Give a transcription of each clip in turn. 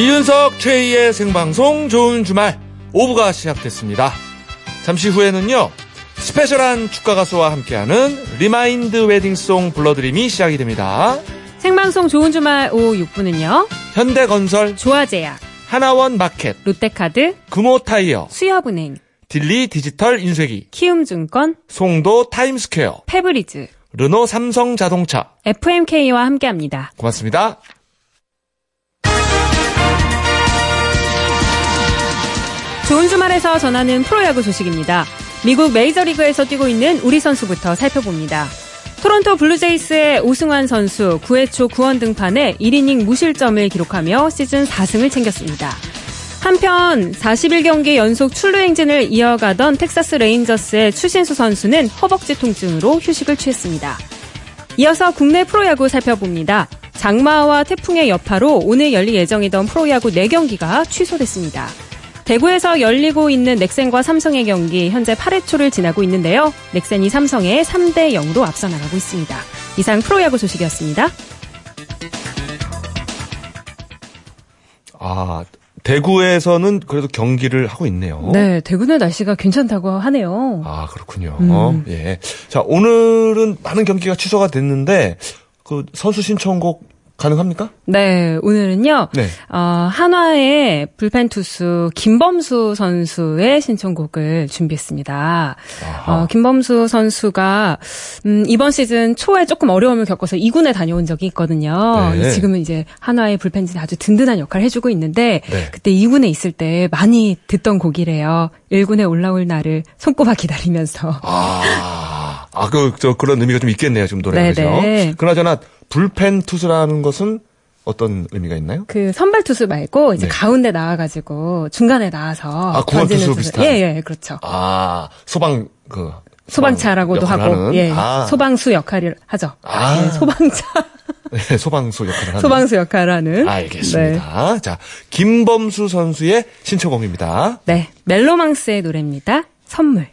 이윤석 최희의 생방송 좋은 주말 5부가 시작됐습니다. 잠시 후에는요, 스페셜한 축가 가수와 함께하는 리마인드 웨딩송 불러드림이 시작이 됩니다. 생방송 좋은 주말 오후 6분은요, 현대건설, 조화제약, 하나원마켓, 롯데카드, 금호타이어, 수협은행, 딜리 디지털 인쇄기, 키움증권, 송도 타임스퀘어, 페브리즈, 르노 삼성자동차, FMK와 함께합니다. 고맙습니다. 좋은 주말에서 전하는 프로야구 소식입니다. 미국 메이저리그에서 뛰고 있는 우리 선수부터 살펴봅니다. 토론토 블루제이스의 오승환 선수 9회 초 9원 등판에 1이닝 무실점을 기록하며 시즌 4승을 챙겼습니다. 한편 41경기 연속 출루 행진을 이어가던 텍사스 레인저스의 추신수 선수는 허벅지 통증으로 휴식을 취했습니다. 이어서 국내 프로야구 살펴봅니다. 장마와 태풍의 여파로 오늘 열릴 예정이던 프로야구 4경기가 취소됐습니다. 대구에서 열리고 있는 넥센과 삼성의 경기 현재 8회 초를 지나고 있는데요. 넥센이 삼성에 3-0로 앞서 나가고 있습니다. 이상 프로야구 소식이었습니다. 대구에서는 그래도 경기를 하고 있네요. 네, 대구는 날씨가 괜찮다고 하네요. 아, 그렇군요. 예. 자, 오늘은 많은 경기가 취소가 됐는데 그 선수 신청곡 가능합니까? 네, 오늘은요. 네. 한화의 불펜 투수 김범수 선수의 신청곡을 준비했습니다. 김범수 선수가 이번 시즌 초에 조금 어려움을 겪어서 2군에 다녀온 적이 있거든요. 네. 지금은 이제 한화의 불펜진이 아주 든든한 역할을 해주고 있는데 네. 그때 2군에 있을 때 많이 듣던 곡이래요. 1군에 올라올 날을 손꼽아 기다리면서. 그런 의미가 좀 있겠네요, 지금 노래는. 그죠? 그나저나, 불펜 투수라는 것은 어떤 의미가 있나요? 그 선발 투수 말고, 이제 네. 가운데 나와가지고, 중간에 나와서. 아, 구원 투수 비슷한? 예, 그렇죠. 소방차라고도 하고, 예. 소방수 역할을 하죠. 네, 소방차. 네, 소방수 역할을 하는. 소방수 역할을 하는. 알겠습니다. 네. 자, 김범수 선수의 신청곡입니다. 네, 멜로망스의 노래입니다. 선물.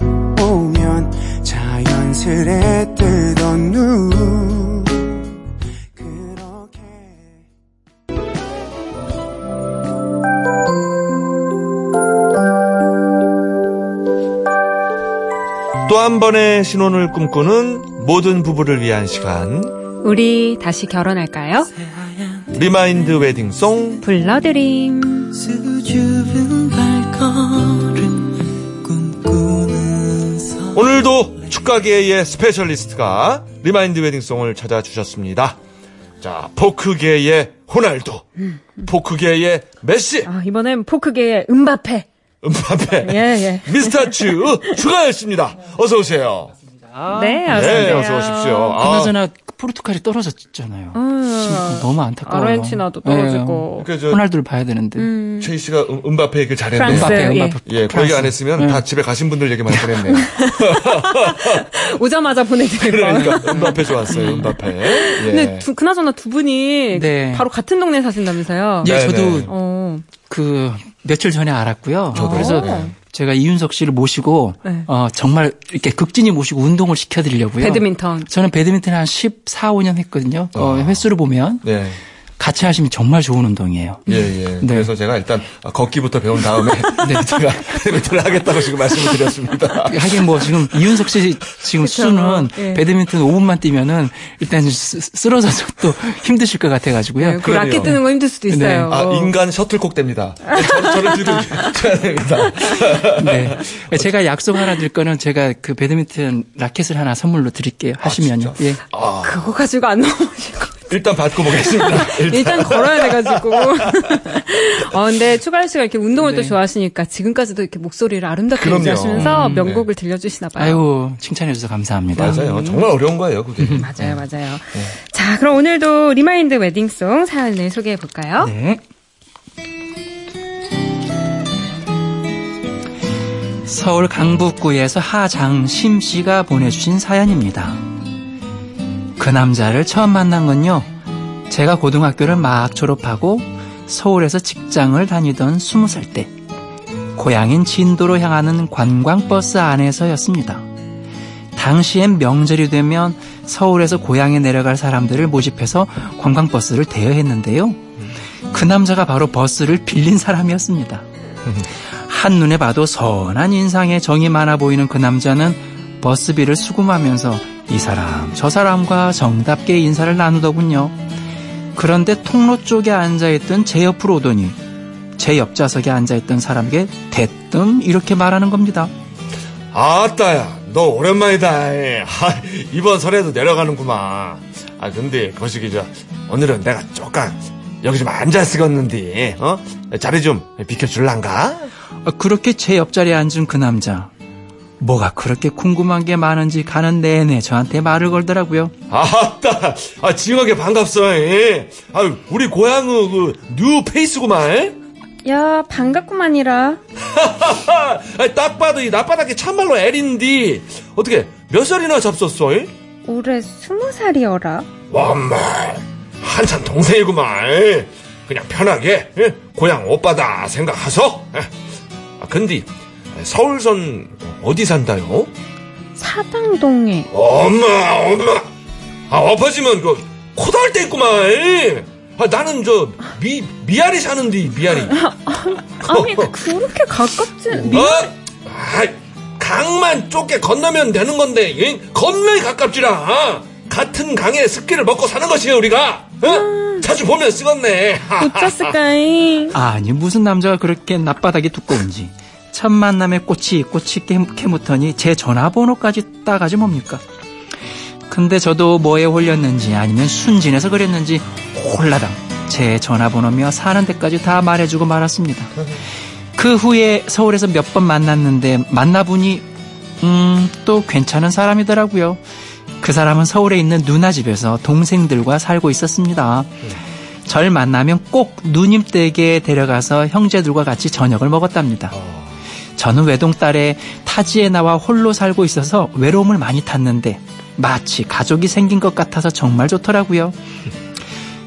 들어오면 자연스레 뜨던 눈 그렇게 또 한 번의 신혼을 꿈꾸는 모든 부부를 위한 시간, 우리 다시 결혼할까요? 리마인드 웨딩송 불러드림. 오늘도 축가계의 스페셜리스트가 리마인드 웨딩송을 찾아주셨습니다. 자, 포크계의 호날두, 포크계의 메시. 이번엔 포크계의 음바페. 예. 미스터 츄 추가열 씨입니다. 어서 오세요. 네, 어서오세요. 네, 어서 오십시오. 그나저나 포르투갈이 떨어졌잖아요. 너무 안타까워요. 아르헨티나도 떨어지고. 네. 호날두를 봐야 되는데. 최희 씨가 음바페 얘기를 잘했네요. 음바페. 그 얘기 안 했으면 다 집에 가신 분들 얘기 많이 보냈네요. 오자마자 보내드릴 거예요. 그러니까 음바페 좋았어요. 음바페. 예. 근데 그나저나 두 분이 네. 바로 같은 동네에 사신다면서요. 예, 네, 저도 그 며칠 전에 알았고요. 저도. 그래서 제가 이윤석 씨를 모시고 네. 정말 이렇게 극진히 모시고 운동을 시켜드리려고요. 배드민턴. 저는 배드민턴을 한 14, 15년 했거든요. 횟수를 보면 네. 같이 하시면 정말 좋은 운동이에요. 예. 네. 그래서 제가 일단 걷기부터 배운 다음에 네. 제가 배드민턴을 하겠다고 지금 말씀을 드렸습니다. 하긴 뭐 지금 이윤석 씨 지금 그쵸? 수준은 예. 배드민턴 5분만 뛰면은 일단 쓰러져서 또 힘드실 것 같아가지고요. 네, 그 라켓 뜨는 거 힘들 수도 있어요. 네. 인간 셔틀콕 됩니다. 저를 들고 쳐야 됩니다. 네. 제가 약속 하나 드릴 거는 제가 그 배드민턴 라켓을 하나 선물로 드릴게요. 하시면요. 예. 그거 가지고 안 넘어오실 거. 일단 받고 보겠습니다. 일단 걸어야 돼가지고. 근데 추가열 씨가 이렇게 운동을 네. 또 좋아하시니까 지금까지도 이렇게 목소리를 아름답게 유지하시면서 명곡을 네. 들려주시나 봐요. 아유, 칭찬해주셔서 감사합니다. 맞아요. 정말 어려운 거예요, 그게. 맞아요. 네. 자, 그럼 오늘도 리마인드 웨딩송 사연을 소개해볼까요? 네. 서울 강북구에서 하정심 씨가 보내주신 사연입니다. 그 남자를 처음 만난 건요, 제가 고등학교를 막 졸업하고 서울에서 직장을 다니던 20살 때 고향인 진도로 향하는 관광버스 안에서였습니다. 당시엔 명절이 되면 서울에서 고향에 내려갈 사람들을 모집해서 관광버스를 대여했는데요. 그 남자가 바로 버스를 빌린 사람이었습니다. 한눈에 봐도 선한 인상에 정이 많아 보이는 그 남자는 버스비를 수금하면서 이 사람 저 사람과 정답게 인사를 나누더군요. 그런데 통로 쪽에 앉아있던 제 옆으로 오더니 제 옆좌석에 앉아있던 사람에게 대뜸 이렇게 말하는 겁니다. 아따야, 너 오랜만이다. 아, 이번 설에도 내려가는구만. 아, 근데 거시기자, 오늘은 내가 조금 여기 좀 앉아쓰겄는데 자리 좀 비켜줄란가? 그렇게 제 옆자리에 앉은 그 남자, 뭐가 그렇게 궁금한 게 많은지 가는 내내 저한테 말을 걸더라고요. 아따, 아, 징하게 반갑소. 아, 우리 고향의 그 뉴 페이스구만. 야, 반갑구만이라. 딱 봐도 이 나빠닥게 참말로 애린디. 어떻게 몇 살이나 잡섰어? 올해 20살이어라. 와마, 한참 동생이구만. 그냥 편하게 고향 오빠다 생각하소. 아, 근데 서울선 어디 산다요? 사당동에. 엄마, 아, 엎어지면 그 코다할 때 있구만. 아, 나는 저 미아리 사는데. 미아리. 아니 그렇게 가깝지. 강만 좁게 건너면 되는 건데 겁나게 가깝지라. 같은 강에 습기를 먹고 사는 것이야 우리가. 자주 보면 쓰겄네. 어쩌스까이. 아니 무슨 남자가 그렇게 낯바닥이 두꺼운지 첫 만남에 꼬치 캐묻더니 제 전화번호까지 따가지 뭡니까. 근데 저도 뭐에 홀렸는지 아니면 순진해서 그랬는지 홀라당 제 전화번호며 사는 데까지 다 말해주고 말았습니다. 그 후에 서울에서 몇 번 만났는데 만나보니 또 괜찮은 사람이더라고요. 그 사람은 서울에 있는 누나 집에서 동생들과 살고 있었습니다. 절 만나면 꼭 누님 댁에 데려가서 형제들과 같이 저녁을 먹었답니다. 저는 외동딸에 타지에 나와 홀로 살고 있어서 외로움을 많이 탔는데 마치 가족이 생긴 것 같아서 정말 좋더라고요.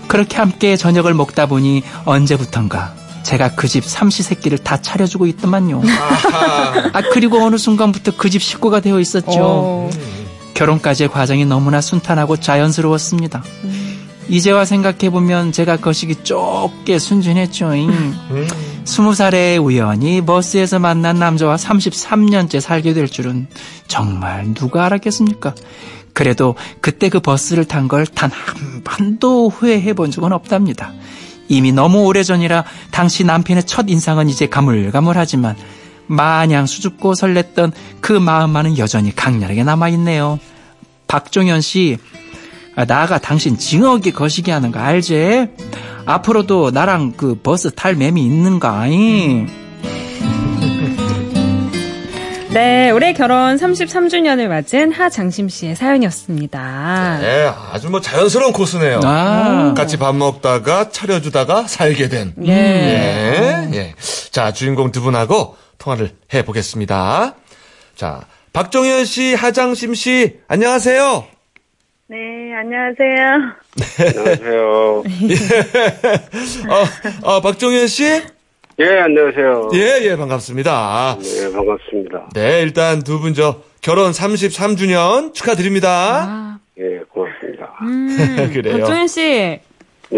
그렇게 함께 저녁을 먹다 보니 언제부턴가 제가 그 집 삼시세끼를 다 차려주고 있더만요. 아, 그리고 어느 순간부터 그 집 식구가 되어 있었죠. 결혼까지의 과정이 너무나 순탄하고 자연스러웠습니다. 이제와 생각해보면 제가 거시기 좁게 순진했죠. 20살에 우연히 버스에서 만난 남자와 33년째 살게 될 줄은 정말 누가 알았겠습니까? 그래도 그때 그 버스를 탄 걸 단 한 번도 후회해본 적은 없답니다. 이미 너무 오래전이라 당시 남편의 첫 인상은 이제 가물가물하지만 마냥 수줍고 설렜던 그 마음만은 여전히 강렬하게 남아있네요. 박종현 씨, 나가 당신 징하게 거시기 하는 거 알지? 앞으로도 나랑 그 버스 탈 맴이 있는가? 네, 올해 결혼 33주년을 맞은 하정심 씨의 사연이었습니다. 네, 아주 뭐 자연스러운 코스네요. 아. 같이 밥 먹다가 차려주다가 살게 된. 예. 자, 주인공 두 분하고 통화를 해보겠습니다. 자, 박종현 씨, 하정심 씨, 안녕하세요. 네, 안녕하세요. 네. 안녕하세요. 박종현 씨? 예, 안녕하세요. 예, 반갑습니다. 네, 반갑습니다. 네, 일단 두 분 결혼 33주년 축하드립니다. 예, 고맙습니다. 그래요. 박종현 씨. 네.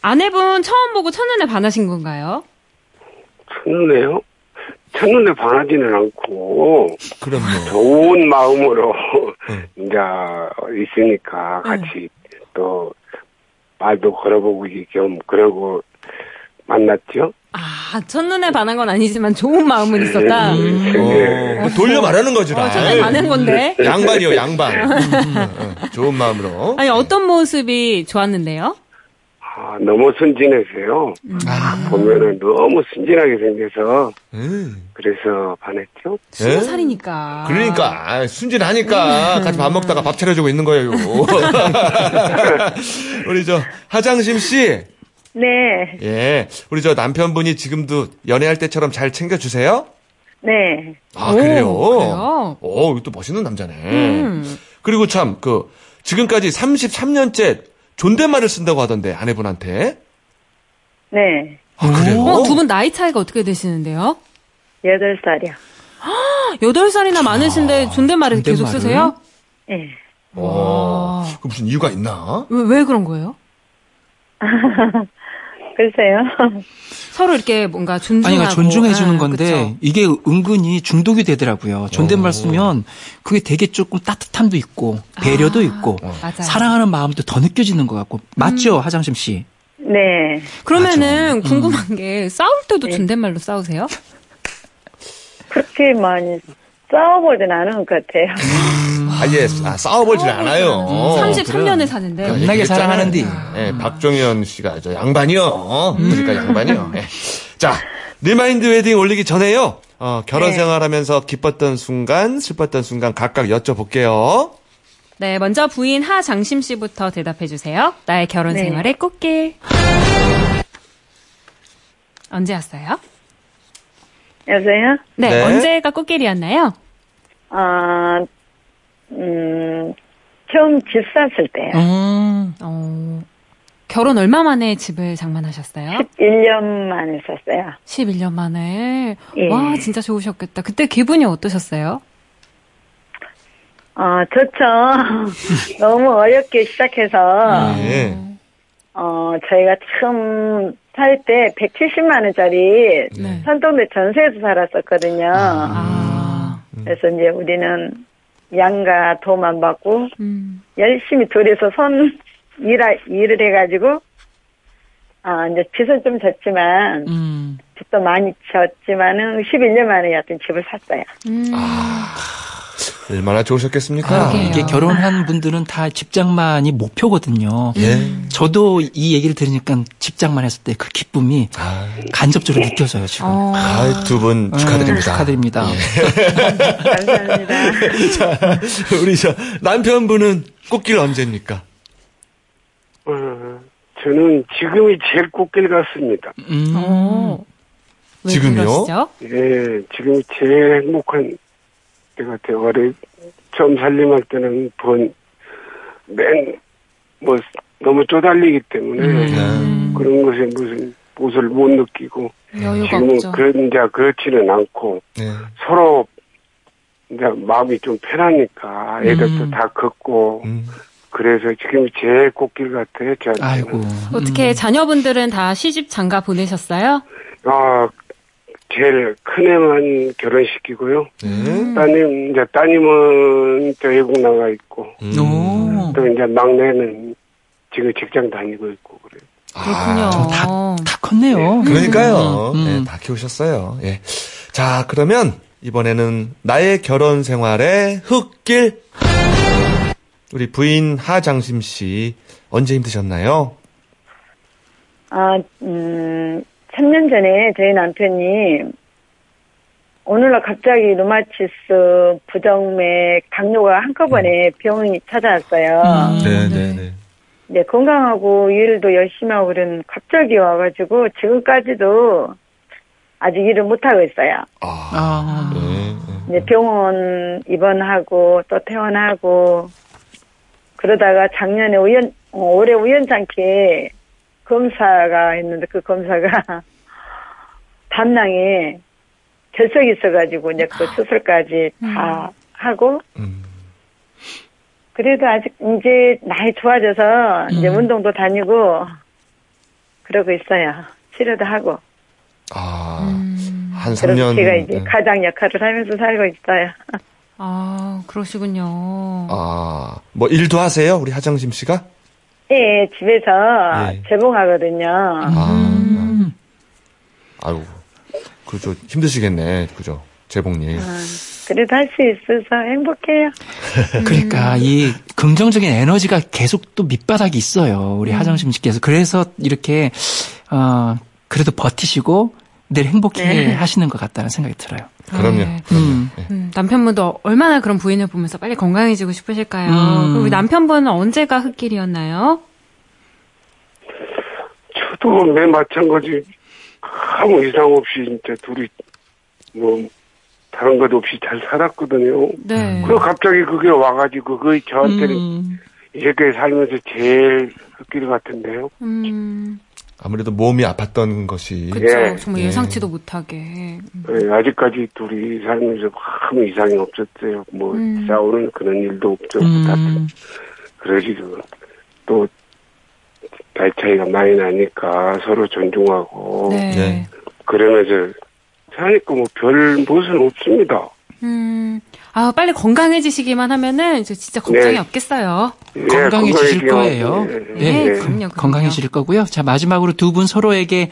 아내분 처음 보고 첫눈에 반하신 건가요? 첫눈에요? 첫눈에 반하지는 않고, 그럼요. 좋은 마음으로 이제 있으니까 같이 또 말도 걸어보고 겸 그러고 만났죠. 아, 첫눈에 반한 건 아니지만 좋은 마음은 있었다. 돌려 말하는 거지. 첫눈에 반한 건데. 양반이요, 양반. 좋은 마음으로. 아니, 어떤 모습이 좋았는데요? 아, 너무 순진해서요. 보면은 너무 순진하게 생겨서 그래서 반했죠. 20살이니까. 그러니까 순진하니까 같이 밥 먹다가 밥 차려주고 있는 거예요. 우리 하정심 씨. 네. 예, 우리 남편분이 지금도 연애할 때처럼 잘 챙겨주세요. 네. 아, 그래요? 오, 또 멋있는 남자네. 그리고 참 지금까지 33년째 존댓말을 쓴다고 하던데, 아내분한테. 네. 아, 그래요? 두 분 나이 차이가 어떻게 되시는데요? 8살이요. 8살이나 많으신데 존댓말을 계속 쓰세요? 네. 와, 그 무슨 이유가 있나? 왜 그런 거예요? 글쎄요. 서로 이렇게 뭔가 존중하고. 아니, 존중해주는 건데, 그쵸? 이게 은근히 중독이 되더라고요. 존댓말 쓰면 그게 되게 조금 따뜻함도 있고, 배려도 있고, 사랑하는 마음도 더 느껴지는 것 같고. 맞죠, 하정심 씨? 네. 그러면은 궁금한 게, 싸울 때도 존댓말로 싸우세요? 그렇게 많이 싸워보진 않은 것 같아요. 싸워보진 않아요. 33년을 사는데. 겁나게 사랑하는데. 박종현 씨가 저 양반이요. 그러니까 양반이요. 네. 자, 리마인드 웨딩 올리기 전에요. 결혼 생활하면서 기뻤던 순간, 슬펐던 순간 각각 여쭤볼게요. 네, 먼저 부인 하정심 씨부터 대답해 주세요. 나의 결혼 생활의 꽃길. 언제 왔어요? 여보세요? 네, 언제가 꽃길이었나요? 처음 집 샀을 때요. 결혼 얼마 만에 집을 장만하셨어요? 11년 만에 샀어요. 11년 만에? 예. 와, 진짜 좋으셨겠다. 그때 기분이 어떠셨어요? 좋죠. 너무 어렵게 시작해서. 네. 저희가 처음 살 때 170만 원짜리 산동네 전세에서 살았었거든요. 그래서 이제 우리는 양가 도만 받고 열심히 둘이서 일을 해가지고 이제 빚은 좀 졌지만 빚도 많이 졌지만은 11년 만에 여튼 집을 샀어요. 얼마나 좋으셨겠습니까? 이게 결혼한 분들은 다 집장만이 목표거든요. 예. 저도 이 얘기를 들으니까 집장만 했을 때 그 기쁨이 간접적으로 느껴져요, 지금. 두 분 축하드립니다. 축하드립니다. 예. 감사합니다. 자, 우리 남편분은 꽃길 언제입니까? 저는 지금이 제일 꽃길 같습니다. 지금요? 예, 지금이 제일 행복한 같아요. 처음 살림할 때는 너무 쪼달리기 때문에 그런 것에 무슨 옷을 못 느끼고 지금은 없죠. 그렇지는 않고 서로 이제 마음이 좀 편하니까 애들도 다 컸고 그래서 지금 제일 꽃길 같아요. 아이고. 어떻게 자녀분들은 다 시집 장가 보내셨어요? 제일 큰애만 결혼시키고요. 따님은 저 외국 나가 있고, 또 이제 막내는 지금 직장 다니고 있고 그래요. 다 컸네요. 네, 그러니까요. 네, 다 키우셨어요. 예. 자, 그러면 이번에는 나의 결혼 생활의 흙길. 우리 부인 하정심 씨 언제 힘드셨나요? 3년 전에 저희 남편이 오늘날 갑자기 루마티스, 부정맥, 당뇨가 한꺼번에 병원이 찾아왔어요. 네네네. 네, 건강하고 일도 열심히 하고 그런 갑자기 와가지고 지금까지도 아직 일을 못하고 있어요. 네, 병원 입원하고 또 퇴원하고 그러다가 작년에 올해 우연찮게 검사가 했는데 그 검사가 담낭에 결석이 있어가지고 이제 그 수술까지 다 하고 그래도 아직 이제 나이 좋아져서 이제 운동도 다니고 그러고 있어요. 치료도 하고. 한 3년. 제가 이제 가장 역할을 하면서 살고 있어요. 그러시군요. 일도 하세요, 우리 하정심 씨가? 예, 집에서 재봉하거든요. 아이고, 그죠, 힘드시겠네, 그죠, 재봉님. 그래도 할 수 있어서 행복해요. 그러니까 이 긍정적인 에너지가 계속 또 밑바닥이 있어요, 우리 하정심 씨께서. 그래서 이렇게 그래도 버티시고 늘 행복해 하시는 것 같다는 생각이 들어요. 그럼요. 남편분도 얼마나 그런 부인을 보면서 빨리 건강해지고 싶으실까요? 그리고 남편분은 언제가 흙길이었나요? 저도 맨 마찬가지. 아무 이상 없이 진짜 둘이 다른 것 없이 잘 살았거든요. 네. 그리고 갑자기 그게 와가지고 저한테는 이제까지 살면서 제일 흑기류 같은데요. 아무래도 몸이 아팠던 것이. 그렇죠. 예. 정말 예상치도 예. 못하게. 예, 아직까지 둘이 살면서 아무 이상이 없었어요. 뭐 싸우는 그런 일도 없죠. 그러지도 또 나이 차이가 많이 나니까 서로 존중하고. 네. 네. 그러면서 사니까 뭐 별 무슨 없습니다. 아, 빨리 건강해지시기만 하면은 진짜 걱정이 네. 없겠어요. 네, 건강해지실 거예요. 네, 네. 그럼요. 건강해질 거고요. 자, 마지막으로 두 분 서로에게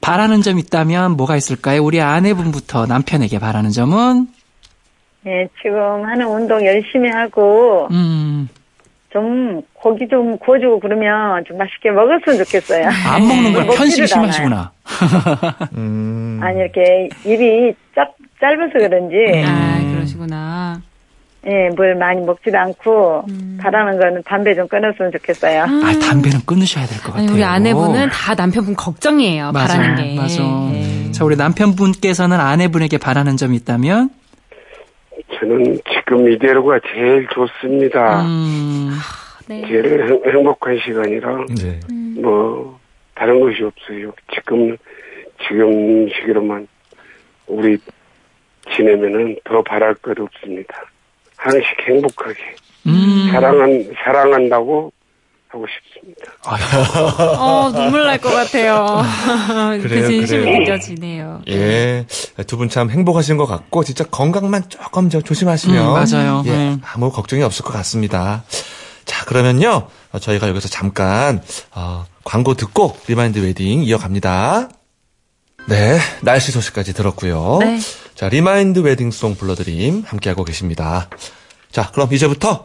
바라는 점 있다면 뭐가 있을까요? 우리 아내분부터 남편에게 바라는 점은? 네, 지금 하는 운동 열심히 하고 좀 고기 좀 구워주고 그러면 좀 맛있게 먹었으면 좋겠어요. 안 먹는 걸 편식이 심하시구나. 아니, 이렇게 입이 짧아서 그런지. 아, 그러시구나. 예, 뭘 많이 먹지도 않고, 바라는 거는 담배 좀 끊었으면 좋겠어요. 아, 담배는 끊으셔야 될 것 같아요. 우리 아내분은 다 남편분 걱정이에요, 맞아, 바라는 게. 맞아. 네. 자, 우리 남편분께서는 아내분에게 바라는 점이 있다면? 저는 지금 이대로가 제일 좋습니다. 아, 네. 제일 행복한 시간이라, 네. 뭐, 다른 것이 없어요. 지금 시기로만, 우리, 지내면은 더 바랄 것 없습니다. 항상 행복하게 사랑한다고 하고 싶습니다. 눈물 날 것 같아요. 그 진심이 느껴지네요. 예, 두 분 참 행복하신 것 같고 진짜 건강만 조금 더 조심하시면 맞아요. 예, 아무 걱정이 없을 것 같습니다. 자, 그러면요 저희가 여기서 잠깐 광고 듣고 리마인드 웨딩 이어갑니다. 네, 날씨 소식까지 들었고요. 네. 자, 리마인드 웨딩송 불러드림 함께하고 계십니다. 자, 그럼 이제부터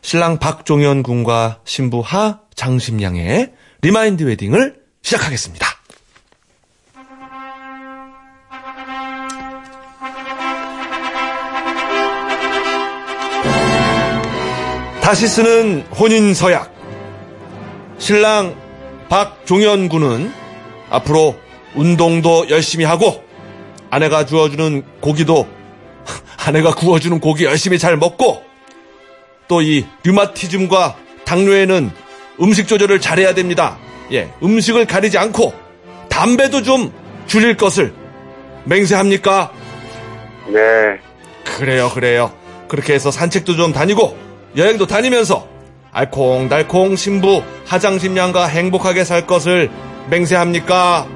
신랑 박종현 군과 신부 하정심 양의 리마인드 웨딩을 시작하겠습니다. 다시 쓰는 혼인서약. 신랑 박종현 군은 앞으로 운동도 열심히 하고 아내가 구워주는 고기 열심히 잘 먹고 또 이 류마티즘과 당뇨에는 음식 조절을 잘해야 됩니다. 예, 음식을 가리지 않고 담배도 좀 줄일 것을 맹세합니까? 네. 그래요. 그렇게 해서 산책도 좀 다니고 여행도 다니면서 알콩달콩 신부 하정심 양과 행복하게 살 것을 맹세합니까?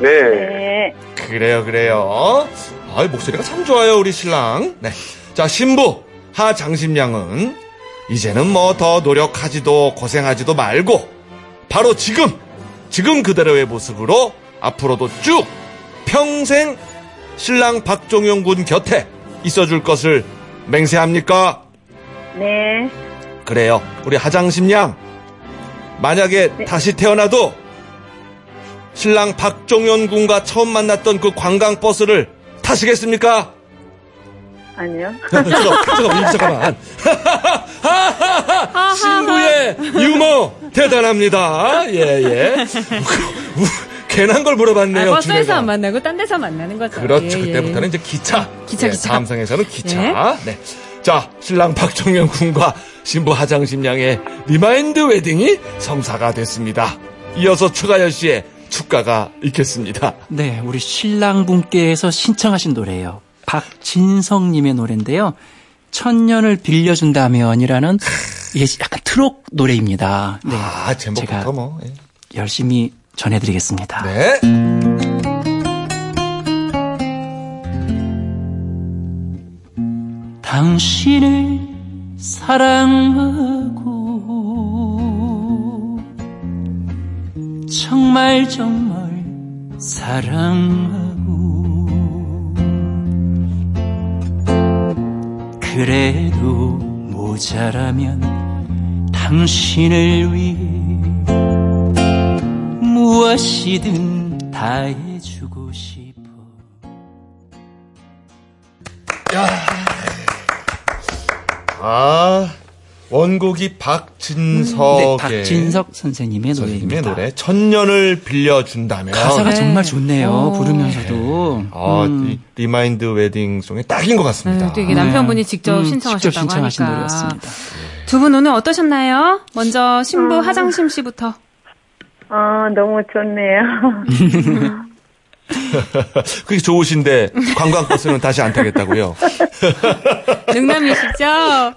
네. 그래요. 아이, 목소리가 참 좋아요, 우리 신랑. 네. 자, 신부 하정심 양은 이제는 뭐 더 노력하지도 고생하지도 말고 바로 지금 그대로의 모습으로 앞으로도 쭉 평생 신랑 박종현 군 곁에 있어줄 것을 맹세합니까? 네. 그래요, 우리 하정심 양. 만약에 네. 다시 태어나도 신랑 박종현 군과 처음 만났던 그 관광버스를 타시겠습니까? 아니요. 잠깐만. 신부의 유머 대단합니다. 예. 괜한 걸 물어봤네요. 버스에서 기내가. 안 만나고 딴 데서 만나는 거죠. 그렇죠. 예, 그때부터는 이제 기차. 다음 상에서는 기차. 예. 네. 자, 신랑 박종현 군과 신부 하정심 양의 리마인드 웨딩이 성사가 됐습니다. 이어서 추가열 씨의 축가가 있겠습니다. 네, 우리 신랑분께서 신청하신 노래예요. 박진석님의 노래인데요. 천년을 빌려준다면이라는 약간 트롯 노래입니다. 네, 아, 제목부터 뭐. 예. 열심히 전해드리겠습니다. 네. 당신을 사랑하고 정말 사랑하고 그래도 모자라면 당신을 위해 무엇이든 다 해주고 싶어. 야. 원곡이 박진석 선생님의 노래입니다. 노래 천년을 빌려준다면 가사가 정말 좋네요. 오. 부르면서도 리마인드 웨딩송이 딱인 것 같습니다. 또 이게 남편분이 직접 신청하셨다고 직접 하니까 노래였습니다. 두 분 오늘 어떠셨나요? 먼저 신부 하정심 씨부터. 너무 좋네요. 그게 좋으신데 관광버스는 다시 안 타겠다고요? 능남이시죠?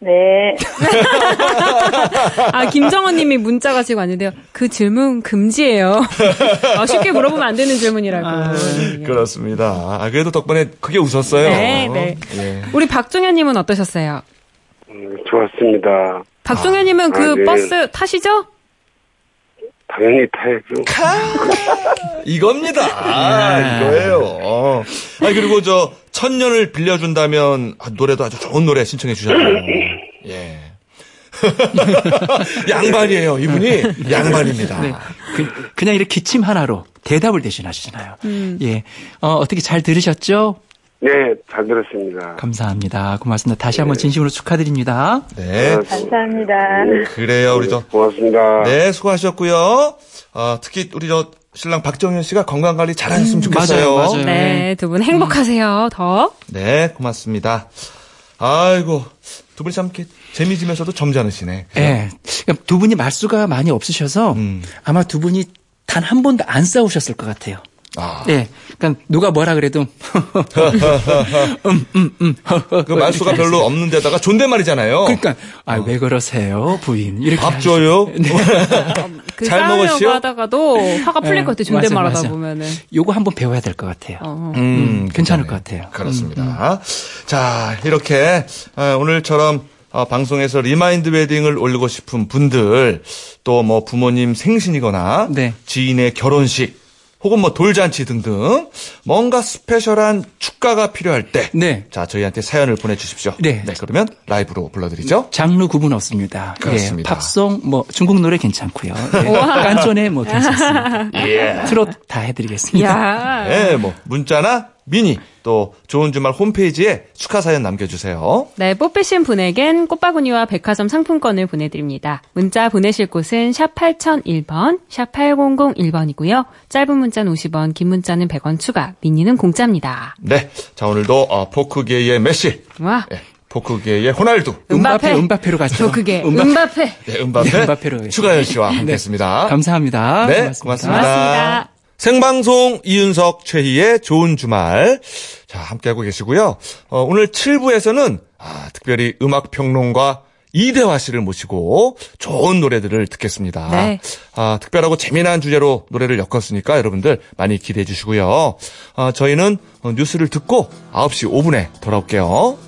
네. 김정원님이 문자가 지금 왔는데요. 그 질문 금지예요. 쉽게 물어보면 안 되는 질문이라고. 그렇습니다. 그래도 덕분에 크게 웃었어요. 네. 예. 우리 박종현님은 어떠셨어요? 좋았습니다. 박종현님은 네. 버스 타시죠? 당연히 타야죠. 이겁니다. 이거예요. 그리고 저 천년을 빌려준다면 노래도 아주 좋은 노래 신청해 주셨네요. 예. 양반이에요. 이분이 양반입니다. 네. 그냥 이렇게 기침 하나로 대답을 대신하시잖아요. 예. 어떻게 잘 들으셨죠? 네, 잘 들었습니다. 감사합니다. 고맙습니다. 다시 한번 진심으로 축하드립니다. 네. 감사합니다. 네, 그래요, 우리 저. 고맙습니다. 네, 수고하셨고요. 특히 우리 저 신랑 박정현 씨가 건강관리 잘하셨으면 좋겠어요. 맞아요. 네, 두 분 행복하세요, 더. 네, 고맙습니다. 아이고, 두 분이 참 이렇게 재미지면서도 점잖으시네. 그죠? 네. 그러니까 두 분이 말수가 많이 없으셔서 아마 두 분이 단 한 번도 안 싸우셨을 것 같아요. 네, 그러니까 누가 뭐라 그래도 그 말수가 별로 없는 데다가 존댓말이잖아요. 그러니까 왜 그러세요, 부인? 이렇게 밥 줘요. 네. 잘 먹으시오. 하다가도 화가 풀릴 것 같아. 존댓말하다 보면은. 요거 한번 배워야 될 것 같아요. 괜찮을 것 같아요. 그렇습니다. 자, 이렇게 오늘처럼. 방송에서 리마인드 웨딩을 올리고 싶은 분들, 또 뭐 부모님 생신이거나 네. 지인의 결혼식. 혹은 뭐 돌잔치 등등 뭔가 스페셜한 축가가 필요할 때 네. 자, 저희한테 사연을 보내주십시오. 네. 네, 그러면 라이브로 불러드리죠. 장르 구분 없습니다. 그렇습니다. 예, 팝송 뭐 중국 노래 괜찮고요. 네. 깐촌에 뭐 괜찮습니다. 예. 트로트 다 해드리겠습니다. 네, 뭐 문자나 미니 또 좋은 주말 홈페이지에 축하 사연 남겨주세요. 네, 뽑히신 분에겐 꽃바구니와 백화점 상품권을 보내드립니다. 문자 보내실 곳은 샵 8001번, 샵 8001번이고요. 짧은 문자는 50원, 긴 문자는 100원 추가, 미니는 공짜입니다. 네, 자 오늘도 포크계의 메시, 네, 포크계의 호날두, 음바페로 갔죠. 포크계, 음바페, 네, 음바페로 추가열 씨와 함께했습니다. 네, 감사합니다. 네, 고맙습니다. 생방송 이윤석 최희의 좋은 주말 자 함께하고 계시고요. 오늘 7부에서는 특별히 음악평론가 이대화 씨를 모시고 좋은 노래들을 듣겠습니다. 네. 특별하고 재미난 주제로 노래를 엮었으니까 여러분들 많이 기대해 주시고요. 저희는 뉴스를 듣고 9시 5분에 돌아올게요.